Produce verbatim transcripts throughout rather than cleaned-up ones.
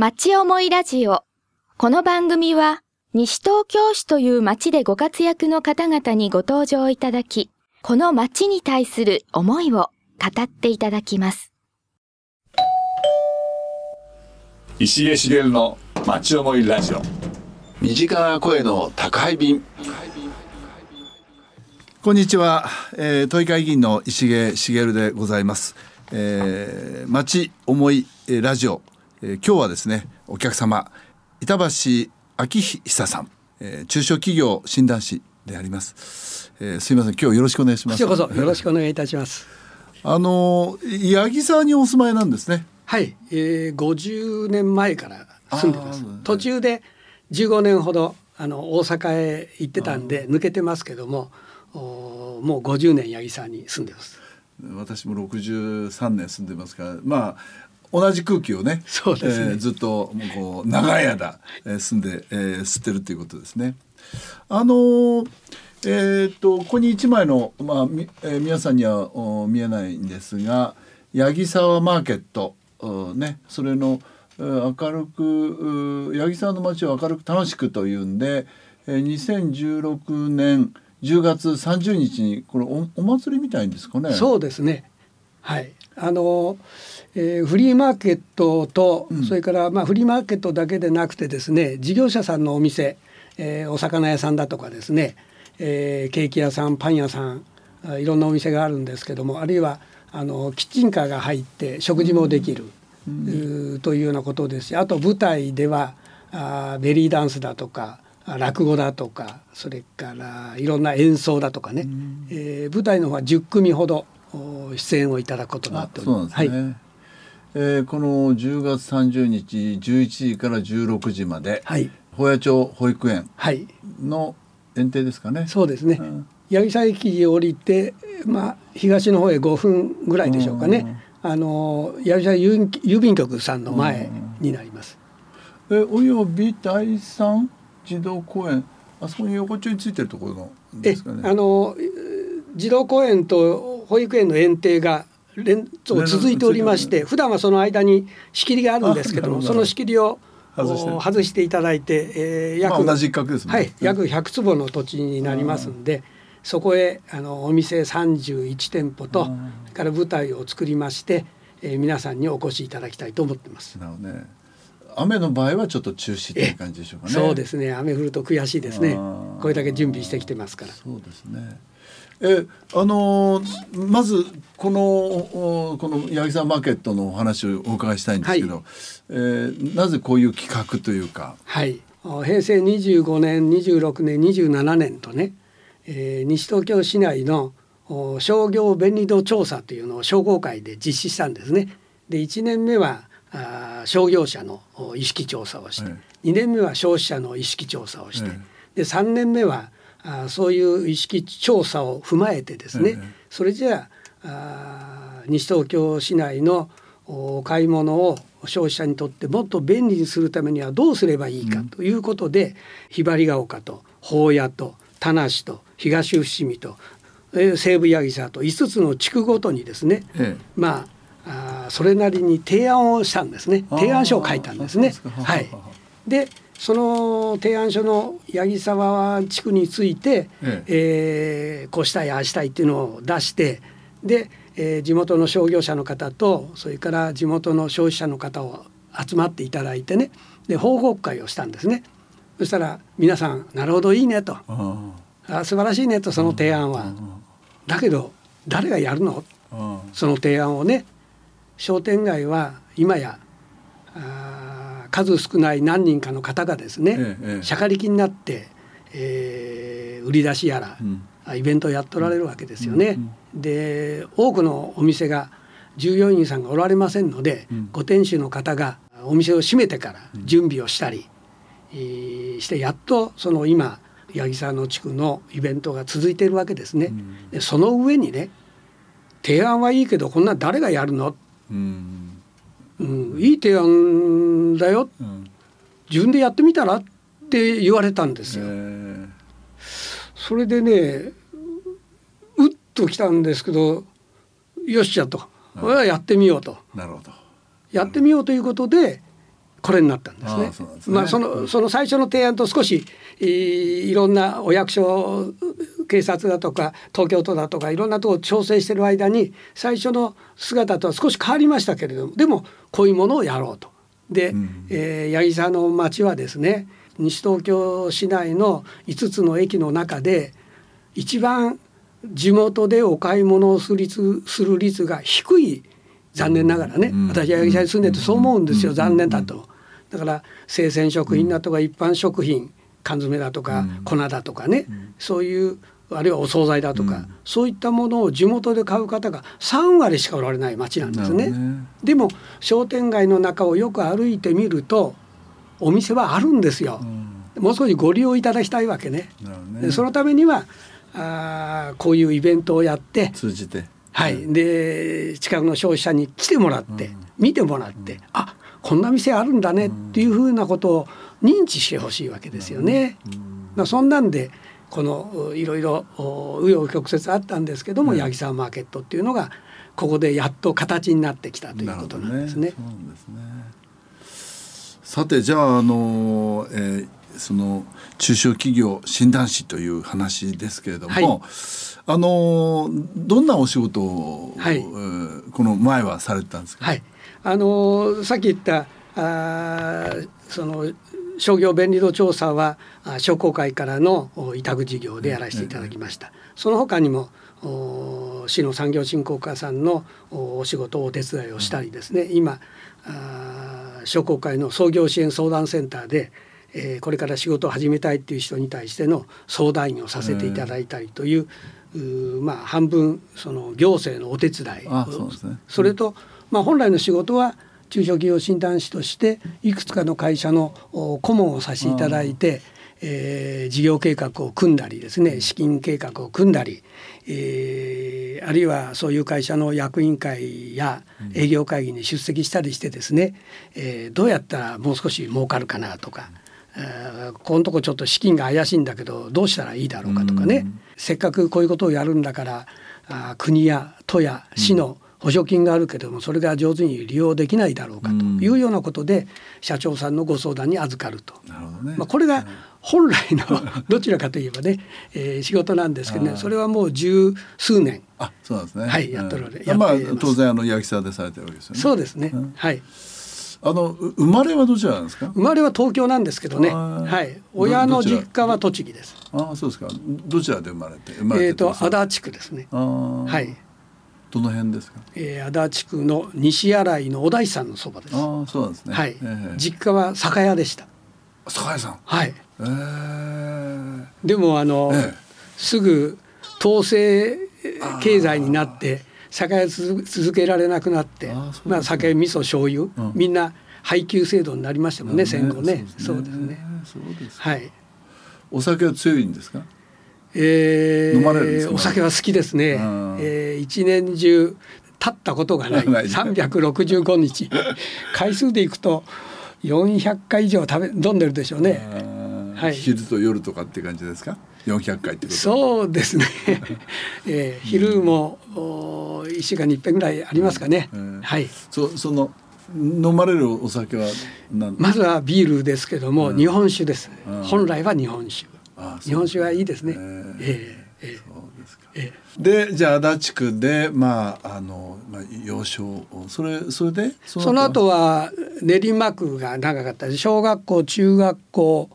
町思いラジオ。この番組は西東京市という町でご活躍の方々にご登場いただき、この町に対する思いを語っていただきます。石江茂の町思いラジオ、身近な声の宅配便。こんにちは、えー、都議会議員の石江茂でございます。えー、町思いラジオ、えー、今日はですね、お客様板橋昭久さん、えー、中小企業診断士であります。えー、すいません、今日よろしくお願いします。こちらこそよろしくお願いいたします。あの八木沢にお住まいなんですね。はい、えー、ごじゅうねんまえから住んでます。途中でじゅうごねんほどあの大阪へ行ってたんで抜けてますけども、もうごじゅうねん八木沢に住んでます。私もろくじゅうさんねん住んでますから、まあ同じ空気を ね, そうですね、えー、ずっともうこう長い間、えー、住んで、えー、吸ってるということですね。あのーえー、っとここにいちまいの、まあえー、皆さんには見えないんですが、八木沢マーケット、ね、それの明るく八木沢の街を明るく楽しくというんで、にせんじゅうろくねんじゅうがつさんじゅうにちにこれ お, お祭りみたいんですかね。そうですね、はい、あのえー、フリーマーケットと、うん、それから、まあ、フリーマーケットだけでなくてですね、事業者さんのお店、えー、お魚屋さんだとかですね、えー、ケーキ屋さん、パン屋さん、いろんなお店があるんですけども、あるいはあのキッチンカーが入って食事もできる、うんうん、というようなことですし、あと舞台ではあベリーダンスだとか落語だとか、それからいろんな演奏だとかね、うん、えー、舞台の方はじゅっくみほど出演をいただくことになっております。そうなんですね。はい、えー、このじゅうがつさんじゅうにちじゅういちじからじゅうろくじまで、はい、保谷町保育園の園庭ですかね。はい、そうですね、うん、八木沢駅を降りて、まあ、東の方へごふんぐらいでしょうかね、あの八木沢郵便局さんの前になります。えー、および第三児童公園、あそこに横丁についてるところですかね。えあの児童公園と保育園の園庭が連続いておりまして、普段はその間に仕切りがあるんですけども、その仕切りを外 し, 外していただいて、えー、約、まあ、同じ一角ですね。はい、約ひゃくつぼの土地になりますんで、そこへあのお店さんじゅういちてんぽとから舞台を作りまして、えー、皆さんにお越しいただきたいと思ってます。なるほどね。雨の場合はちょっと中止という感じでしょうかね。そうですね、雨降ると悔しいですね。これだけ準備してきてますから。そうですね。えあのー、まずこのこの八木沢マーケットのお話をお伺いしたいんですけど、はい、えー、なぜこういう企画というか、はい、平成にじゅうごねんにじゅうろくねんにじゅうななねんとね、えー、西東京市内の商業便利度調査というのを商工会で実施したんですね。でいちねんめはあ商業者の意識調査をして、はい、にねんめは消費者の意識調査をして、はい、でさんねんめはあそういう意識調査を踏まえてですね、ええ、それじゃ あ, あ西東京市内のお買い物を消費者にとってもっと便利にするためにはどうすればいいかということで、うん、ひばりが丘と保谷と田無と東伏見と西部八木沢といつつの地区ごとにですね、ええ、まあ、あそれなりに提案をしたんですね。提案書を書いたんですね。はい。でその提案書の八木沢地区について、えええー、こうしたいああしたいっていうのを出して、で、えー、地元の商業者の方とそれから地元の消費者の方を集まっていただいてね、で報告会をしたんですね。そしたら皆さんなるほどいいねと、ああ素晴らしいねと、その提案はだけど誰がやるの、その提案をね、商店街は今やあ数少ない何人かの方がですね、ええ、しゃかりきになって、えー、売り出しやら、うん、イベントをやっとられるわけですよね、うんうん、で多くのお店が従業員さんがおられませんので、うん、ご店主の方がお店を閉めてから準備をしたり、うんえー、してやっとその今八木沢の地区のイベントが続いているわけですね、うん、でその上にね、提案はいいけどこんな誰がやるの、うんうん、いい提案だよ、うん、自分でやってみたらって言われたんですよ。それでね、うっときたんですけど、よっしゃと、これはやってみようと。なるほど。やってみようということで、これになったんですね。あ、そうなんですね。まあ、その、その最初の提案と少し い, いろんなお役所、警察だとか東京都だとかいろんなところを調整している間に最初の姿とは少し変わりましたけれども、でもこういうものをやろうと。で、うんえー、八木沢の町はですね、西東京市内のいつつの駅の中で一番地元でお買い物をする率、する率が低い、残念ながらね、うん、私は八木沢に住んでてそう思うんですよ、うん、残念だと。だから生鮮食品だとか一般食品、缶詰だとか粉だとかね、うん、そういう、あるいはお惣菜だとか、うん、そういったものを地元で買う方がさんわりしかおられない町なんですね。でも商店街の中をよく歩いてみるとお店はあるんですよ、うん、もう少しご利用いただきたいわけね。なるほどね。でそのためにはあこういうイベントをやって通じて、はい、で近くの消費者に来てもらって、うん、見てもらって、うん、あ、こんな店あるんだねっていうふうなことを認知してほしいわけですよね、うん、まあ、そんなんでこのいろいろ紆余曲折あったんですけども、うん、八木沢マーケットっていうのがここでやっと形になってきたということなんです ね, そうですね。さて、じゃあ、あの、えー、その中小企業診断士という話ですけれども、はい、あのどんなお仕事を、はい、えー、この前はされてたんですか。はい、あのさっき言ったあその商業便利度調査は商工会からの委託事業でやらせていただきました、うん、その他にも市の産業振興課さんのお仕事をお手伝いをしたりですね、うん、今あ商工会の創業支援相談センターで、えー、これから仕事を始めたいっていう人に対しての相談員をさせていただいたりという、うん、うまあ、半分その行政のお手伝いを、あ、そうですね、うん、それと、まあ、本来の仕事は中小企業診断士としていくつかの会社の顧問をさせていただいて、えー、事業計画を組んだりですね、資金計画を組んだり、えー、あるいはそういう会社の役員会や営業会議に出席したりしてですね、うん、えー、どうやったらもう少し儲かるかなとか、うん、このとこちょっと資金が怪しいんだけどどうしたらいいだろうかとかね、うん、せっかくこういうことをやるんだからあ国や都や市の、うん、補助金があるけれどもそれが上手に利用できないだろうかというようなことで社長さんのご相談に預かると。なるほどね。まあ、これが本来のどちらかといえばね、えー、仕事なんですけどね、それはもう十数年、あ、そうですね、はい、やっておられ、まあ、当然あの八木沢でされてるわけですよね。そうですね、うん、はい。あの生まれはどちらなんですか。生まれは東京なんですけどね、はい、親の実家は栃木です。あ、そうですか。どちらで生まれて、生まれて、えーと、足立区ですね。あ、はい。どの辺ですか。えー、足立区の西新井のお大師さんのそばです。あ、そうなんですね。はい、えー。実家は酒屋でした。酒屋さん。はい。えー、でもあの、えー、すぐ統制経済になって酒屋続けられなくなって、あ、まあ、酒、味噌、醤油、うん、みんな配給制度になりましたもんね、戦後ね。そうですね。そうですね。はい。お酒は強いんですか。えー、飲まれるんですか。お酒は好きですね、えー、一年中立ったことがないさんびゃくろくじゅうごにち回数でいくとよんひゃっかい以上食べ飲んでるでしょうね、はい、昼と夜とかって感じですか。よんひゃっかいってこと。そうですね、えー、昼もいっしゅうかんにいっかいぐらいありますかね、はい。 そ, その飲まれるお酒は何ですか。まずはビールですけども日本酒です。本来は日本酒。ああ、日本酒はいいですね。で、じゃあ足立区で、まあ、あの、まあ、幼少、それ、それでその後は、その後は練馬区が長かった。小学校、中学校、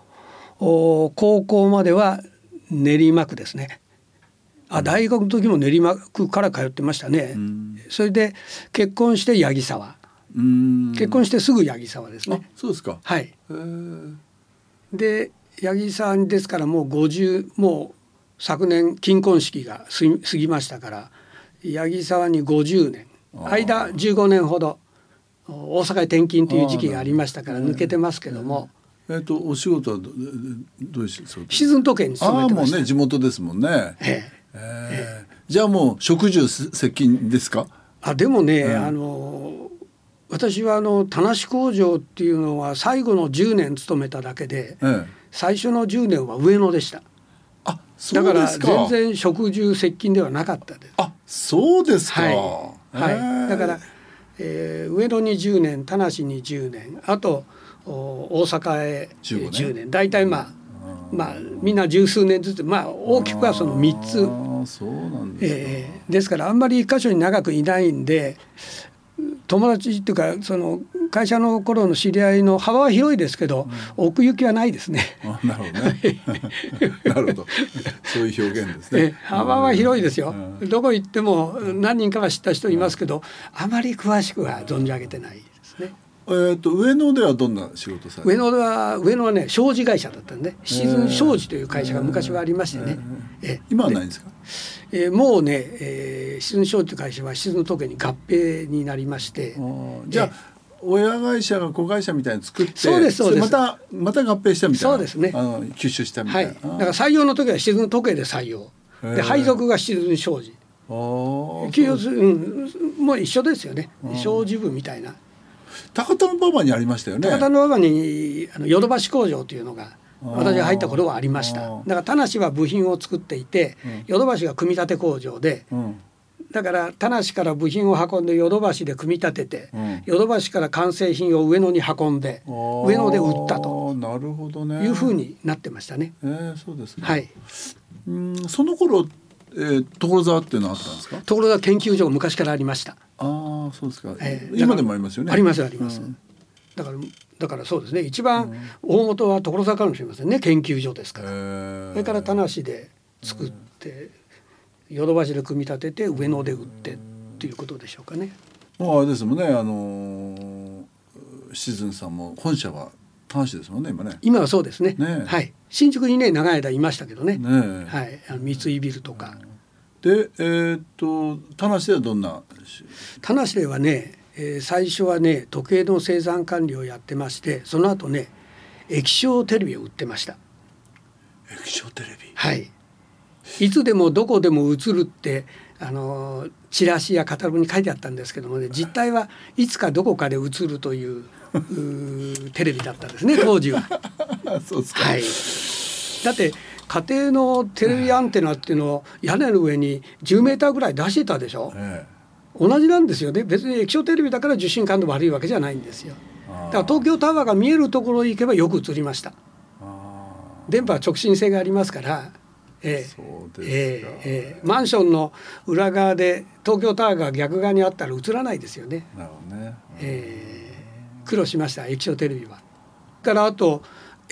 高校までは練馬区ですね。あ、うん、大学の時も練馬区から通ってましたね、うん、それで結婚して八木沢、うん、結婚してすぐ八木沢ですね。あ、そうですか。はい。で八木さんですからもうごじゅう、もう昨年金婚式が過ぎましたから八木沢にごじゅうねん、間じゅうごねんほど大阪へ転勤という時期がありましたから抜けてますけども、えー、えー、とお仕事は ど, どういう仕事。シーズン時計に勤めてました。あ、もうね、地元ですもんね、えーえー、じゃあもう職住接近ですか。あ、でもね、えー、あの私はあの田無工場っていうのは最後のじゅうねん勤めただけで、えー最初のじゅうねんは上野でした。あ、そうですか。だから全然職住接近ではなかったです。あ、そうですか、はいはい。だから、えー、上野にじゅうねん、田無にじゅうねん、あと大阪へじゅうねん、大体まあまあ、みんな十数年ずつ、まあ、大きくはそのみっつ、あ、そうなんですか、えー、ですからあんまり一箇所に長くいないんで、友達っていうかその会社の頃の知り合いの幅は広いですけど、うん、奥行きはないですね。あ、なるほどねなるほど、そういう表現ですね、えー、幅は広いですよ、うん、どこ行っても何人かは知った人いますけど、あまり詳しくは存じ上げてないですね。えー、と上野ではどんな仕事されてる？上野は、上野はね、商事会社だったんで、シーズン商事という会社が昔はありましてね、えーえー、今はないんですか？で、えー、もうね、えー、シーズン商事という会社はシーズン時計に合併になりまして、じゃあ親会社が子会社みたいに作って、そうです、そうです、またまた合併したみたいな、そうですね、あの吸収したみたいな、はい、だから採用の時はシーズン時計で採用で、配属がシーズン商事、給与する、うん、もう一緒ですよね、商事部みたいな。高田馬場にありましたよね。高田馬場にあのヨドバシ工場というのが私が入った頃はありました。だから田無は部品を作っていて、うん、ヨドバシが組み立て工場で、うん、だから田無から部品を運んでヨドバシで組み立てて、うん、ヨドバシから完成品を上野に運んで、うん、上野で売ったと、なるほどね、いうふうになってましたね。えー、そうですね、はい、うん、その頃、えー、所沢っていうのはあったんですか？所沢研究所が昔からありました。あ、そうですか、えー、今でもありますよね。あります、あります、うん、だからだからそうですね、一番大元は所沢かもしれませんね、研究所ですから、えー、それから田無で作ってヨドバシで組み立てて上野で売ってということでしょうかね。ああ、ですもんね、あのー、シズンさんも本社は田無ですもんね、今ね。今はそうですね、ね、はい、新宿にね長い間いましたけどね、ね、はい、あの三井ビルとか、うん、で、えー、っと田無ではどんな？田無ではね、えー、最初はね時計の生産管理をやってまして、その後ね液晶テレビを売ってました。液晶テレビ、はい、いつでもどこでも映るってあのチラシやカタログに書いてあったんですけどもね、実態はいつかどこかで映るというテレビだったんですね、当時はそうですか、はい、だって家庭のテレビアンテナっていうのを屋根の上にじゅうメーターぐらい出してたでしょ、ええ、同じなんですよね。別に液晶テレビだから受信感度悪いわけじゃないんですよ。だから東京タワーが見えるところに行けばよく映りました。あ、電波は直進性がありますから、ええ、そうですか、ええええ、マンションの裏側で東京タワーが逆側にあったら映らないですよね。なるほどね、ええ、苦労しました、液晶テレビは。からあと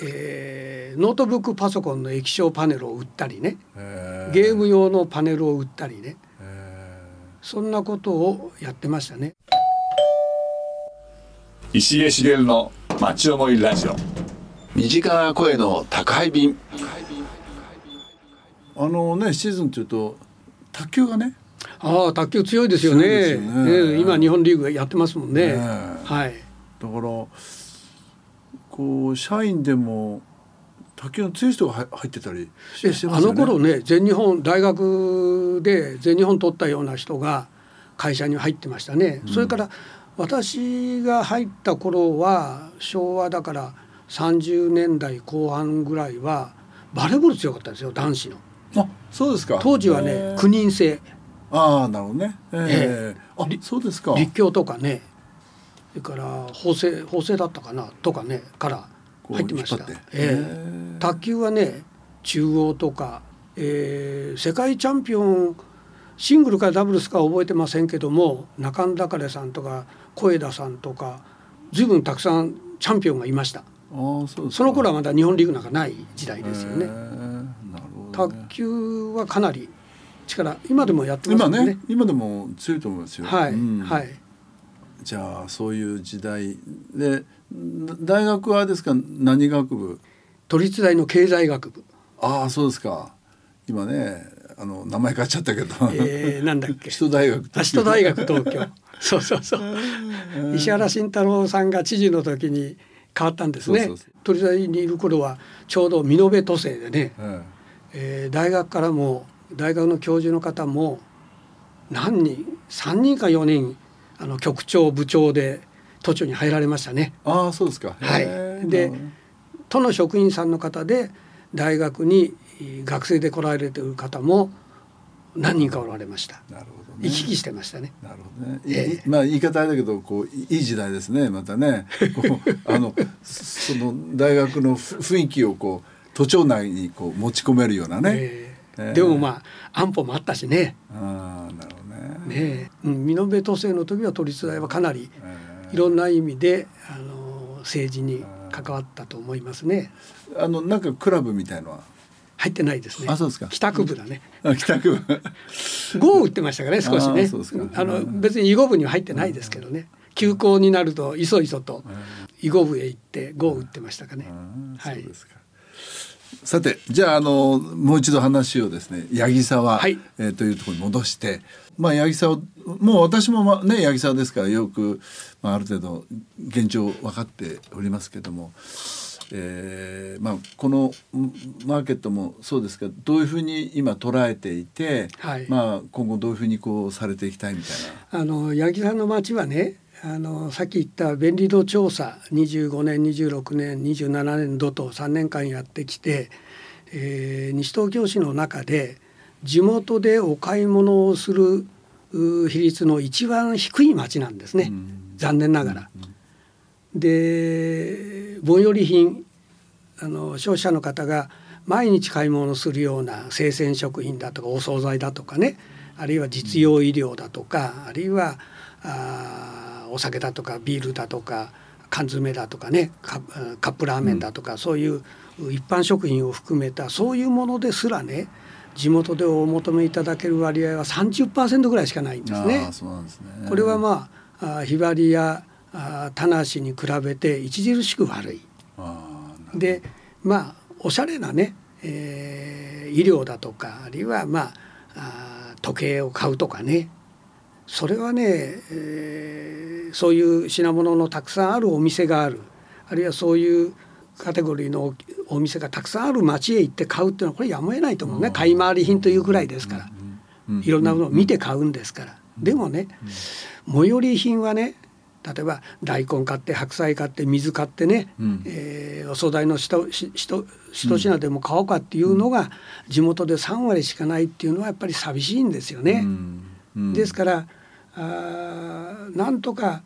えー、ノートブックパソコンの液晶パネルを売ったりね、ゲーム用のパネルを売ったりね、そんなことをやってましたね。石江茂の町思いラジオ、身近な声の宅配便。あのね、シーズンというと卓球がね、ああ、卓球強いですよ ね, ですよね、えー、今日本リーグやってますもんね、はい、だからこう社員でも卓球の強い人が入ってたりしてますよね。あの頃ね、全日本大学で全日本取ったような人が会社に入ってましたね、うん、それから私が入った頃は昭和だからさんじゅうねんだいこう半ぐらいはバレーボール強かったんですよ、男子の。あ、そうですか。当時はねきゅうにん制。ああ、なるほどね、えーえー、あ、そうですか。立教とかね、それから法政、法政だったかなとかねから入ってました、えー、卓球はね中央とか、えー、世界チャンピオンシングルかダブルスか覚えてませんけども、中野高根さんとか小枝さんとか随分たくさんチャンピオンがいました。あ、そうですか。その頃はまだ日本リーグなんかない時代ですよね。なるほどね。卓球はかなり力今でもやってますよね。今ね、今でも強いと思いますよ、はい、うん、はい。じゃあそういう時代で、大学はですか、何学部？都立大の経済学部。ああ、そうですか。今ね、あの名前変わっちゃったけど、えー、なんだっけ、首都大学。首都大学東京そうそうそう、えー、石原慎太郎さんが知事の時に変わったんですね。そうそうそう、都立大にいる頃はちょうど見延都政でね、えーえー、大学からも大学の教授の方も何人さんにんかよにんあの局長部長で都庁に入られましたね。ああ、そうですか。はい。で、都の職員さんの方で大学に学生で来られている方も何人かおられました。なるほどね。行き来してましたね。なるほどね。えー、まあ言い方あれだけど、こういい時代ですね。またね。こうあのその大学の雰囲気をこう都庁内にこう持ち込めるようなね、えーえー、でもまあ安保もあったしね。ああ、なるほどね。ねえ、うん、美濃部都政の時は都立大はかなりいろんな意味で、えー、あの政治に関わったと思いますね。あのなんかクラブみたいのは入ってないですね。あ、そうですか。帰宅部だね。あ、帰宅部。豪雨打ってましたからね、少しね。あ、そうですか。あの別に囲碁部には入ってないですけどね。休校になるといそいそと囲碁部へ行って豪雨打ってましたかね。はい。そうですか。さて、じゃあ、あのもう一度話をですね、八木沢、はい、えー、というところに戻して、まあ、八木沢もう私も、まね、八木沢ですからよく、まあ、ある程度現状分かっておりますけども、えーまあ、このマーケットもそうですが、どういうふうに今捉えていて、はい、まあ、今後どういうふうにこうされていきたいみたいな。あの八木沢の町はね、あのさっき言った便利度調査にじゅうごねんにじゅうろくねんにじゅうななねん度とさんねんかんやってきて、えー、西東京市の中で地元でお買い物をする比率の一番低い町なんですね、うん、残念ながら、うん、で盆寄り品、あの消費者の方が毎日買い物するような生鮮食品だとかお惣菜だとかね、あるいは実用医療だとか、あるいはあお酒だとかビールだとか缶詰だとかね、カップラーメンだとか、うん、そういう一般食品を含めたそういうものですらね、地元でお求めいただける割合は さんじゅっパーセント ぐらいしかないんですね。あ、そうなんですね。これはまあひばりや田無に比べて著しく悪い。あ、でまあおしゃれなね、えー、医療だとか、あるいはまあ時計を買うとかね、それはね、えー、そういう品物のたくさんあるお店がある、あるいはそういうカテゴリーのお店がたくさんある町へ行って買うっていうのはこれやむを得ないと思うね。買い回り品というぐらいですから、うんうん、いろんなものを見て買うんですから、うん、でもね、うん、最寄り品はね、例えば大根買って白菜買って水買ってね、うん、えー、お惣菜の一品でも買おうかっていうのが地元でさんわりしかないっていうのはやっぱり寂しいんですよね、うん、ですから、あ、なんとか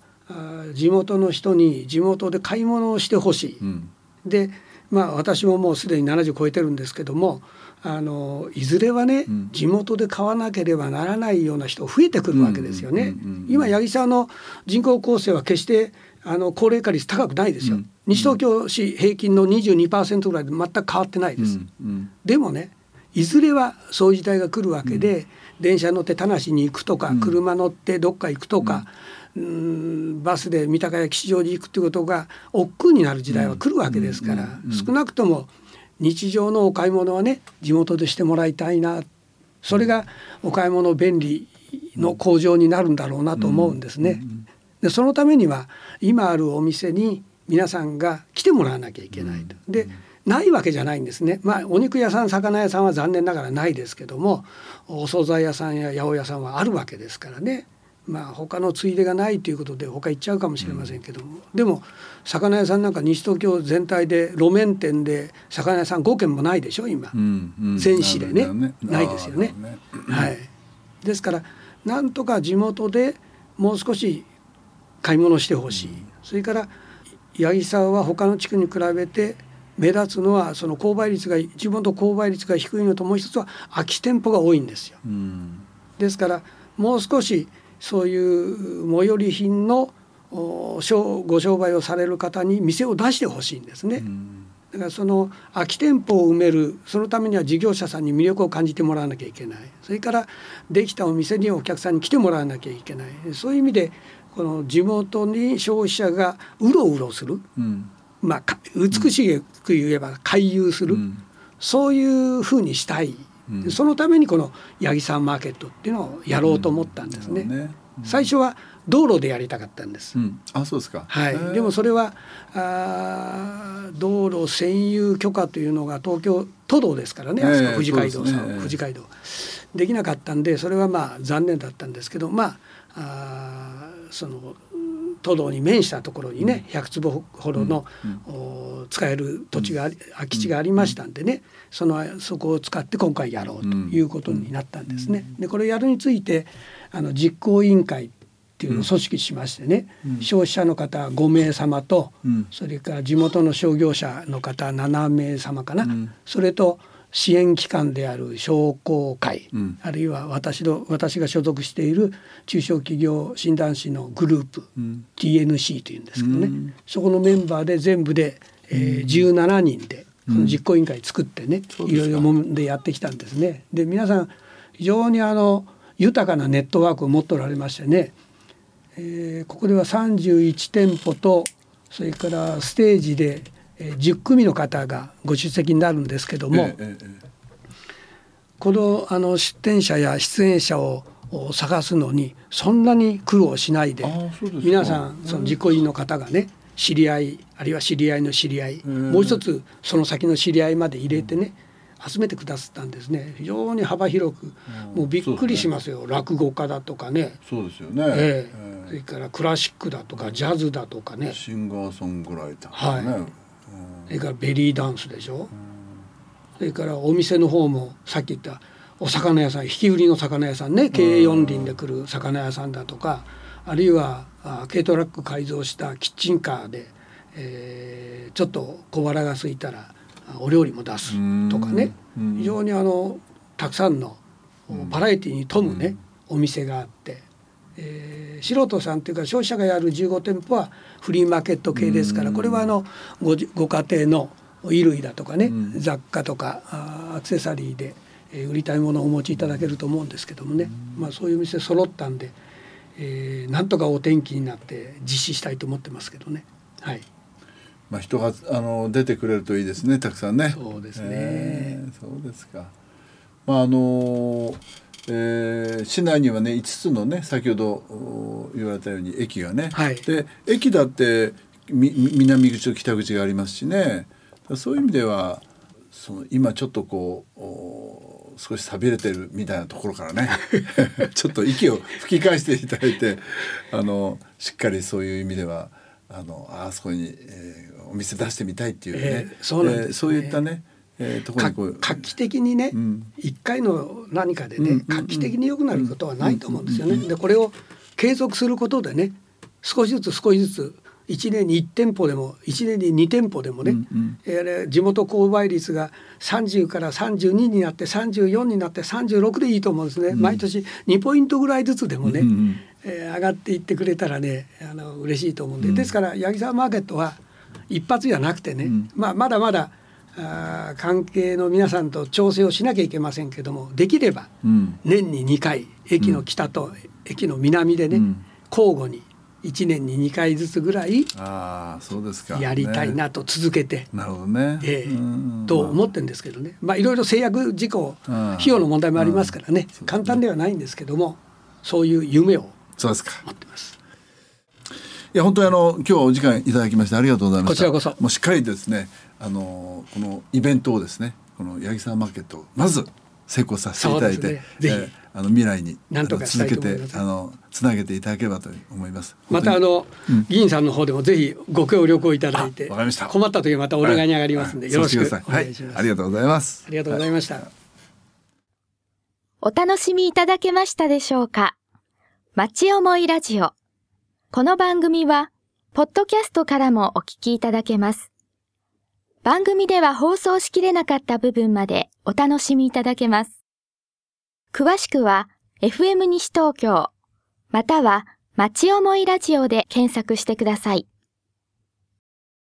地元の人に地元で買い物をしてほしい、うん、で、まあ、私ももうすでにななじゅう超えてるんですけども、あのいずれはね、うん、地元で買わなければならないような人増えてくるわけですよね、うんうんうん、今八木沢の人口構成は決してあの高齢化率高くないですよ、うん、西東京市平均の にじゅうにパーセント ぐらいで全く変わってないです、うんうん、でもね、いずれはそういう時代が来るわけで、うん、電車乗って田無に行くとか、車乗ってどっか行くとか、うん、うーん、バスで三鷹や吉祥寺行くってことが億劫になる時代は来るわけですから、うんうん、少なくとも日常のお買い物はね、地元でしてもらいたいな、それがお買い物便利の向上になるんだろうなと思うんですね。で、そのためには今あるお店に皆さんが来てもらわなきゃいけないと。で、ないわけじゃないんですね、まあ、お肉屋さん魚屋さんは残念ながらないですけども、お惣菜屋さんや八百屋さんはあるわけですからね、まあ、他のついでがないということで他行っちゃうかもしれませんけども、うん、でも魚屋さんなんか西東京全体で路面店で魚屋さんごけんもないでしょ今、うんうん、全市で ね, ねないですよね、はい、ですからなんとか地元でもう少し買い物してほしい、うん、それから八木沢は他の地区に比べて目立つのはその購買率が地元購買率が低いのと、もう一つは空き店舗が多いんですよ、うん、ですからもう少しそういう最寄り品のご商売をされる方に店を出してほしいんですね、うん、だからその空き店舗を埋める、そのためには事業者さんに魅力を感じてもらわなきゃいけない、それからできたお店にお客さんに来てもらわなきゃいけない、そういう意味でこの地元に消費者がうろうろする、うん、まあ、美しく言えば回遊する、うん、そういうふうにしたい、うん、そのためにこの八木沢マーケットっていうのをやろうと思ったんですね、うんうん、最初は道路でやりたかったんです、うん、あ、そうですか、はい、でもそれはあ道路占有許可というのが東京都道ですからね、あそこ富士街道さん、富士街道できなかったんで、それはまあ残念だったんですけど、まあ、あその都道に面したところにね、ひゃく坪ほどの、うんうん、使える土地が、空き地がありましたんでね、そのそこを使って今回やろうということになったんですね。で、これをやるについてあの実行委員会っていうのを組織しましてね、うん、消費者の方ごめいさまと、うん、それから地元の商業者の方ななめいさまかな、うん、それと支援機関である商工会、うん、あるいは 私, の私が所属している中小企業診断士のグループ、うん、ティーエヌシー というんですけどね、うん、そこのメンバーで全部で、えー、じゅうななにんでこの実行委員会作ってね、うん、いろいろもんでやってきたんですね。で皆さん非常にあの豊かなネットワークを持っておられましてね、えー、ここではさんじゅういちてんぽとそれからステージでじゅっくみの方がご出席になるんですけども、ええええ、この、 あの出展者や出演者を探すのにそんなに苦労しないで、皆さんその実行委員の方がね、知り合いあるいは知り合いの知り合い、えー、もう一つその先の知り合いまで入れてね、うん、集めてくださったんですね。非常に幅広く、うん、もうびっくりしますよ。そうですね、落語家だとかね、そうですよね、えーえー、それからクラシックだとかジャズだとかね、シンガーソングライターね、はい、それからベリーダンスでしょ、うん、それからお店の方もさっき言ったお魚屋さん、引き売りの魚屋さんね、経営四輪で来る魚屋さんだとか、あるいは軽トラック改造したキッチンカーで、えー、ちょっと小腹が空いたらお料理も出すとかね、非常にあのたくさんのバラエティに富むね、お店があって、えー、素人さんというか消費者がやるじゅうごてんぽはフリーマーケット系ですから、これはあの ご, ご家庭の衣類だとかね、うん、雑貨とかアクセサリーで、えー、売りたいものをお持ちいただけると思うんですけどもね、まあ、そういう店揃ったんで、えー、なんとかお天気になって実施したいと思ってますけどね、はい、まあ、人があの出てくれるといいですね、たくさんね。そうですね、えー、そうですか。まああのーえー、市内にはねいつつのね、先ほど言われたように駅がね、はい、で駅だって南口と北口がありますしね、そういう意味ではその今ちょっとこう少し寂れてるみたいなところからねちょっと息を吹き返していただいて、あのしっかりそういう意味では あ, のあそこに、えー、お店出してみたいっていうね、えー そ, うなんですね、えー、そういったね、えー、とこにこう画期的にね、うん、いっかいの何かでね、うん、画期的に良くなることはないと思うんですよね、うん、でこれを継続することでね、少しずつ少しずついちねんにいちてんぽでもいちねんににてんぽでもね、うんうんえー、地元購買率がさんじゅうからさんじゅうにになってさんじゅうよんになってさんじゅうろくでいいと思うんですね、うん、毎年にポイントぐらいずつでもね、うんうんえー、上がっていってくれたらね、あの嬉しいと思うんで、うん、ですから八木沢マーケットは一発じゃなくてね、うんまあ、まだまだあ関係の皆さんと調整をしなきゃいけませんけども、できれば年ににかい、うん、駅の北と駅の南でね、うん、交互にいちねんににかいずつぐらいやりたいなと続けて、なるほどね、えー、うんと思ってるんですけどね、まあいろいろ制約事項、費用の問題もありますからね、簡単ではないんですけども、そういう夢を持ってます。いや本当にあの今日はお時間いただきましてありがとうございました。こちらこそ。もうしっかりですね、あのこのイベントをですね、この八木沢マーケットをまず成功させていただいて、ねえー、あの未来に続けてあのつなげていただければと思います。またあの、うん、議員さんの方でもぜひご協力をいただいて、わかりました、困った時またお願いに上がりますので、はい、よろしくお願いします、はい、ありがとうございます。ありがとうございました、はい、お楽しみいただけましたでしょうか。まちおもいラジオ、この番組はポッドキャストからもお聞きいただけます。番組では放送しきれなかった部分までお楽しみいただけます。詳しくは エフエム 西東京またはまちおもいラジオで検索してください。